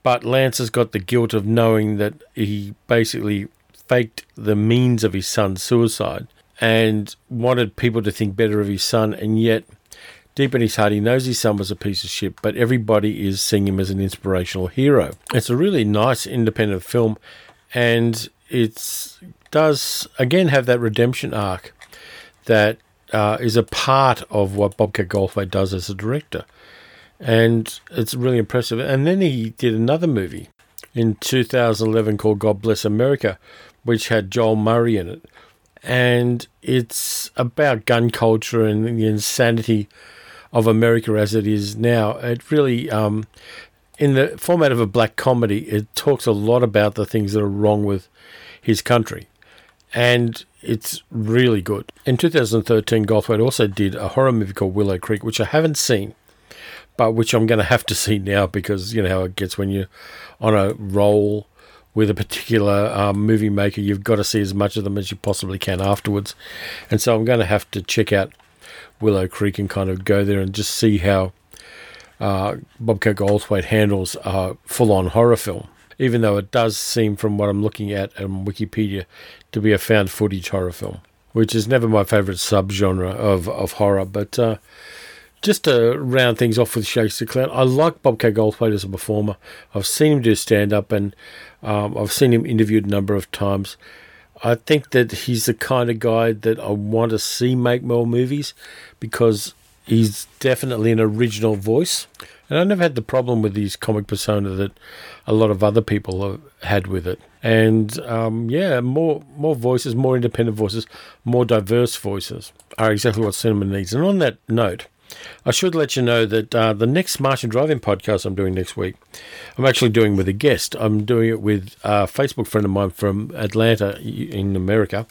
But Lance has got the guilt of knowing that he basically faked the means of his son's suicide and wanted people to think better of his son, and yet deep in his heart, he knows his son was a piece of shit, but everybody is seeing him as an inspirational hero. It's a really nice independent film, and it does, again, have that redemption arc that is a part of what Bobcat Goldthwait does as a director. And it's really impressive. And then he did another movie in 2011 called God Bless America, which had Joel Murray in it. And it's about gun culture and the insanity of America as it is now. It really, in the format of a black comedy, it talks a lot about the things that are wrong with his country, and it's really good. In 2013, Goldthwait also did a horror movie called Willow Creek, which I haven't seen, but which I'm going to have to see now, because you know how it gets when you're on a roll with a particular movie maker. You've got to see as much of them as you possibly can afterwards, and so I'm going to have to check out Willow Creek and kind of go there and just see how Bobcat Goldthwait handles a full-on horror film, even though it does seem, from what I'm looking at on Wikipedia, to be a found footage horror film, which is never my favourite subgenre of horror. But just to round things off with Shakes the Clown, I like Bobcat Goldthwait as a performer. I've seen him do stand-up, and I've seen him interviewed a number of times. I think that he's the kind of guy that I want to see make more movies, because he's definitely an original voice. And I never had the problem with his comic persona that a lot of other people have had with it. And, more voices, more independent voices, more diverse voices are exactly what cinema needs. And on that note, I should let you know that the next Martian Drive-In podcast I'm doing next week, I'm actually doing with a guest. I'm doing it with a Facebook friend of mine from Atlanta in America,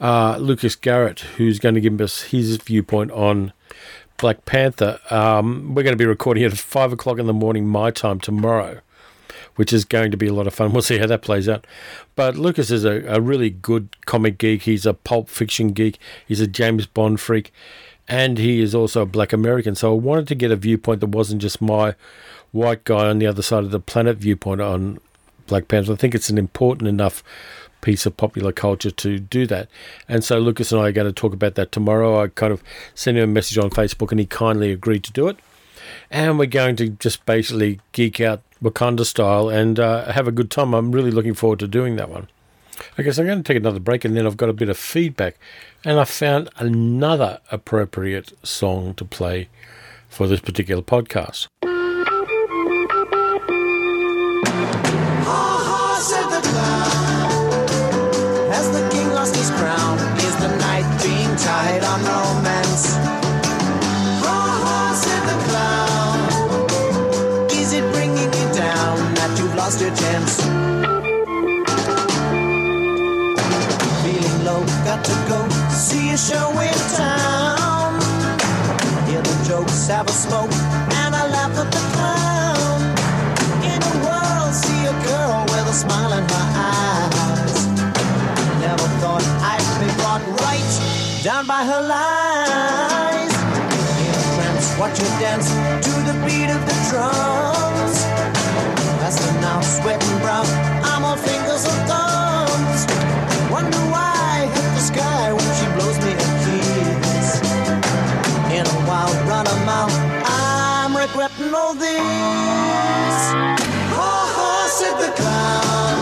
Lucas Garrett, who's going to give us his viewpoint on Black Panther. We're going to be recording it at 5 o'clock in the morning my time tomorrow, which is going to be a lot of fun. We'll see how that plays out. But Lucas is a really good comic geek. He's a pulp fiction geek. He's a James Bond freak. And he is also a black American. So I wanted to get a viewpoint that wasn't just my white guy on the other side of the planet viewpoint on Black Panther. I think it's an important enough piece of popular culture to do that. And so Lucas and I are going to talk about that tomorrow. I kind of sent him a message on Facebook, and he kindly agreed to do it. And we're going to just basically geek out Wakanda style and have a good time. I'm really looking forward to doing that one. Okay, so I'm going to take another break, and then I've got a bit of feedback, and I found another appropriate song to play for this particular podcast. Ha ha, said the clown. Has the king lost his crown? Is the knight being tied on romance? Ha ha, said the clown. Is it bringing you down that you've lost your chance? Got to go see a show in town. Hear the jokes, have a smoke, and I laugh at the clown. In a world, see a girl with a smile in her eyes. Never thought I'd be brought right down by her lies. In a trance, watch her dance to the beat of the drums. Passing out, sweating brown, I'm all fingers and thumbs. Wonder why sky when she blows me a kiss. In a wild run of mouth, I'm regretting all this. Ha ha, said the clown.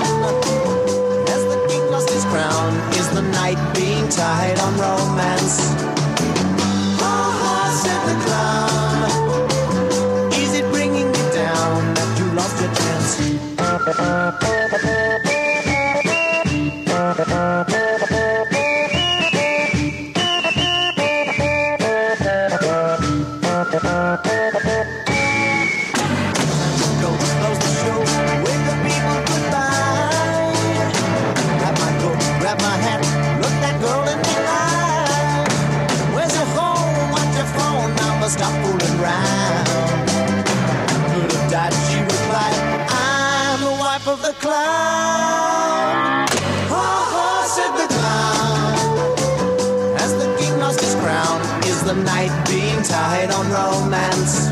Has the king lost his crown? Is the knight being tied on romance? Ha ha, said the clown. Is it bringing you down that you the night, being tied on romance.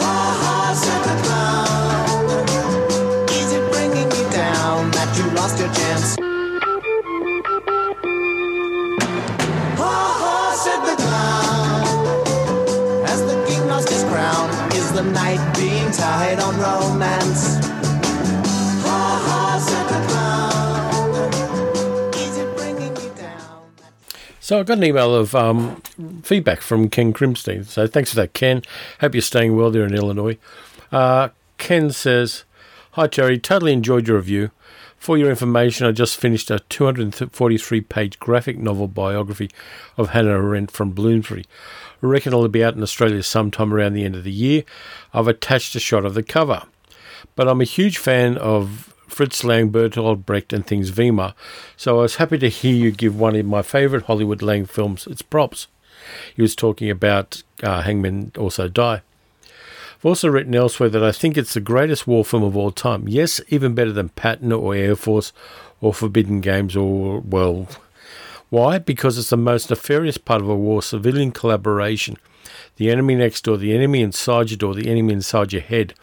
Ha ha, said the clown. Is it bringing you down that you lost your chance? Ha ha, said the clown. As the king lost his crown, is the night being tied on romance? Ha ha, said the clown. So I got an email of feedback from Ken Grimstein. So thanks for that, Ken. Hope you're staying well there in Illinois. Ken says, "Hi, Terry. Totally enjoyed your review. For your information, I just finished a 243-page graphic novel biography of Hannah Arendt from Bloomsbury. I reckon it'll be out in Australia sometime around the end of the year. I've attached a shot of the cover. But I'm a huge fan of Fritz Lang, Bertolt Brecht and things Vima, so I was happy to hear you give one of my favourite Hollywood Lang films its props." He was talking about Hangmen Also Die. "I've also written elsewhere that I think it's the greatest war film of all time. Yes, even better than Patton or Air Force or Forbidden Games or, well, why? Because it's the most nefarious part of a war, civilian collaboration. The enemy next door, the enemy inside your door, the enemy inside your head.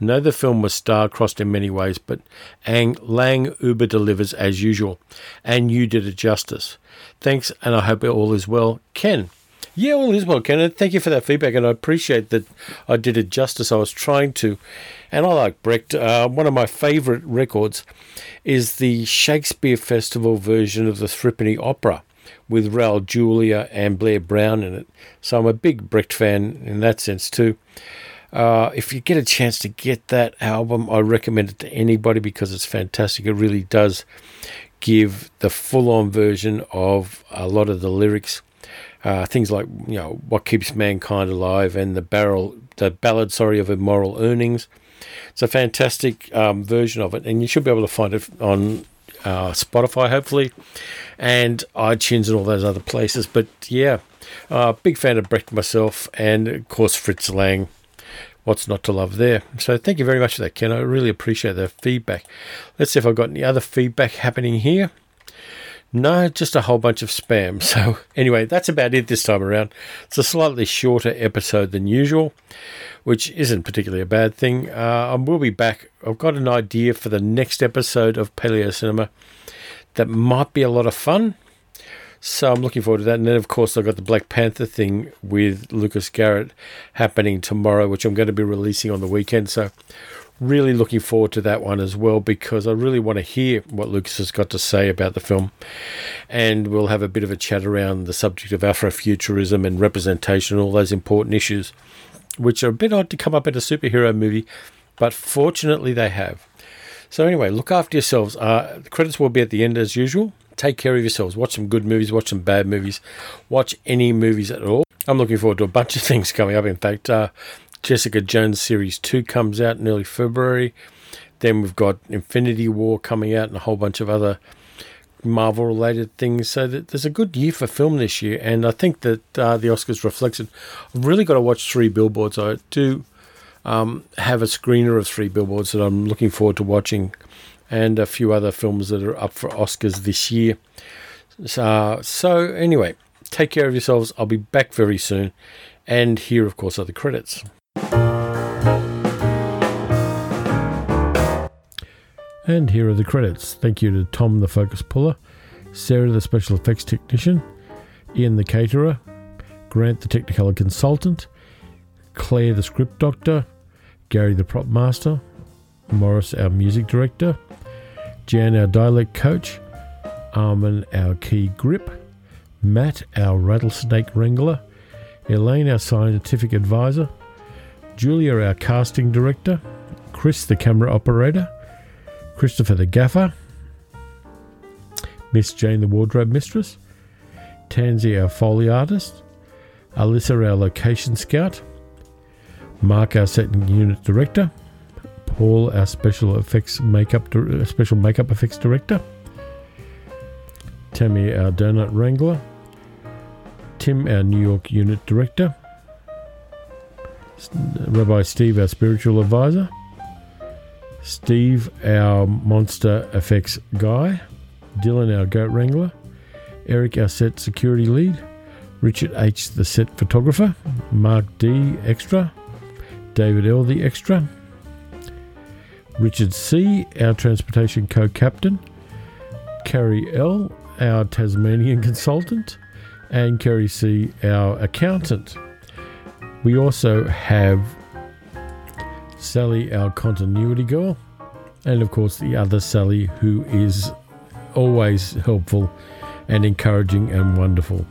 I know the film was star-crossed in many ways, but Lang uber-delivers as usual, and you did it justice. Thanks, and I hope all is well, Ken." Yeah, all is well, Ken, and thank you for that feedback, and I appreciate that I did it justice. I was trying to, and I like Brecht. One of my favourite records is the Shakespeare Festival version of the Threepenny Opera, with Raoul Julia and Blair Brown in it. So I'm a big Brecht fan in that sense too. If you get a chance to get that album, I recommend it to anybody because it's fantastic. It really does give the full-on version of a lot of the lyrics. Things like, you know, What Keeps Mankind Alive and the ballad of Immoral Earnings. It's a fantastic version of it, and you should be able to find it on Spotify, hopefully, and iTunes and all those other places. But, yeah, big fan of Brecht myself and, of course, Fritz Lang. What's not to love there? So thank you very much for that, Ken. I really appreciate the feedback. Let's see if I've got any other feedback happening here. No, just a whole bunch of spam. So anyway, that's about it this time around. It's a slightly shorter episode than usual, which isn't particularly a bad thing. I will be back. I've got an idea for the next episode of Paleo Cinema that might be a lot of fun. So I'm looking forward to that. And then, of course, I've got the Black Panther thing with Lucas Garrett happening tomorrow, which I'm going to be releasing on the weekend. So really looking forward to that one as well, because I really want to hear what Lucas has got to say about the film. And we'll have a bit of a chat around the subject of Afrofuturism and representation, all those important issues, which are a bit odd to come up in a superhero movie, but fortunately they have. So anyway, look after yourselves. The credits will be at the end as usual. Take care of yourselves. Watch some good movies. Watch some bad movies. Watch any movies at all. I'm looking forward to a bunch of things coming up. In fact, Jessica Jones Series 2 comes out in early February. Then we've got Infinity War coming out and a whole bunch of other Marvel-related things. So there's a good year for film this year, and I think that the Oscars reflects it. I've really got to watch Three Billboards. I do have a screener of Three Billboards that I'm looking forward to watching, and a few other films that are up for Oscars this year. So anyway, take care of yourselves. I'll be back very soon. And here, of course, are the credits. And here are the credits. Thank you to Tom, the focus puller, Sarah, the special effects technician, Ian, the caterer, Grant, the Technicolor consultant, Claire, the script doctor, Gary, the prop master, Morris, our music director, Jan, our dialect coach, Armin, our key grip, Matt, our rattlesnake wrangler, Elaine, our scientific advisor, Julia, our casting director, Chris, the camera operator, Christopher, the gaffer, Miss Jane, the wardrobe mistress, Tansy, our foley artist, Alyssa, our location scout, Mark, our second unit director, Paul, our special makeup effects director, Tammy, our donut wrangler, Tim, our New York unit director, Rabbi Steve, our spiritual advisor, Steve, our monster effects guy, Dylan, our goat wrangler, Eric, our set security lead, Richard H., the set photographer, Mark D., extra, David L., the extra, Richard C., our transportation co-captain, Carrie L., our Tasmanian consultant, and Kerry C., our accountant. We also have Sally, our continuity girl, and of course the other Sally, who is always helpful and encouraging and wonderful.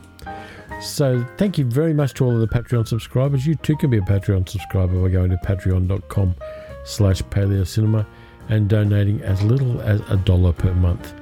So thank you very much to all of the Patreon subscribers. You too can be a Patreon subscriber by going to patreon.com/paleocinema and donating as little as $1 per month.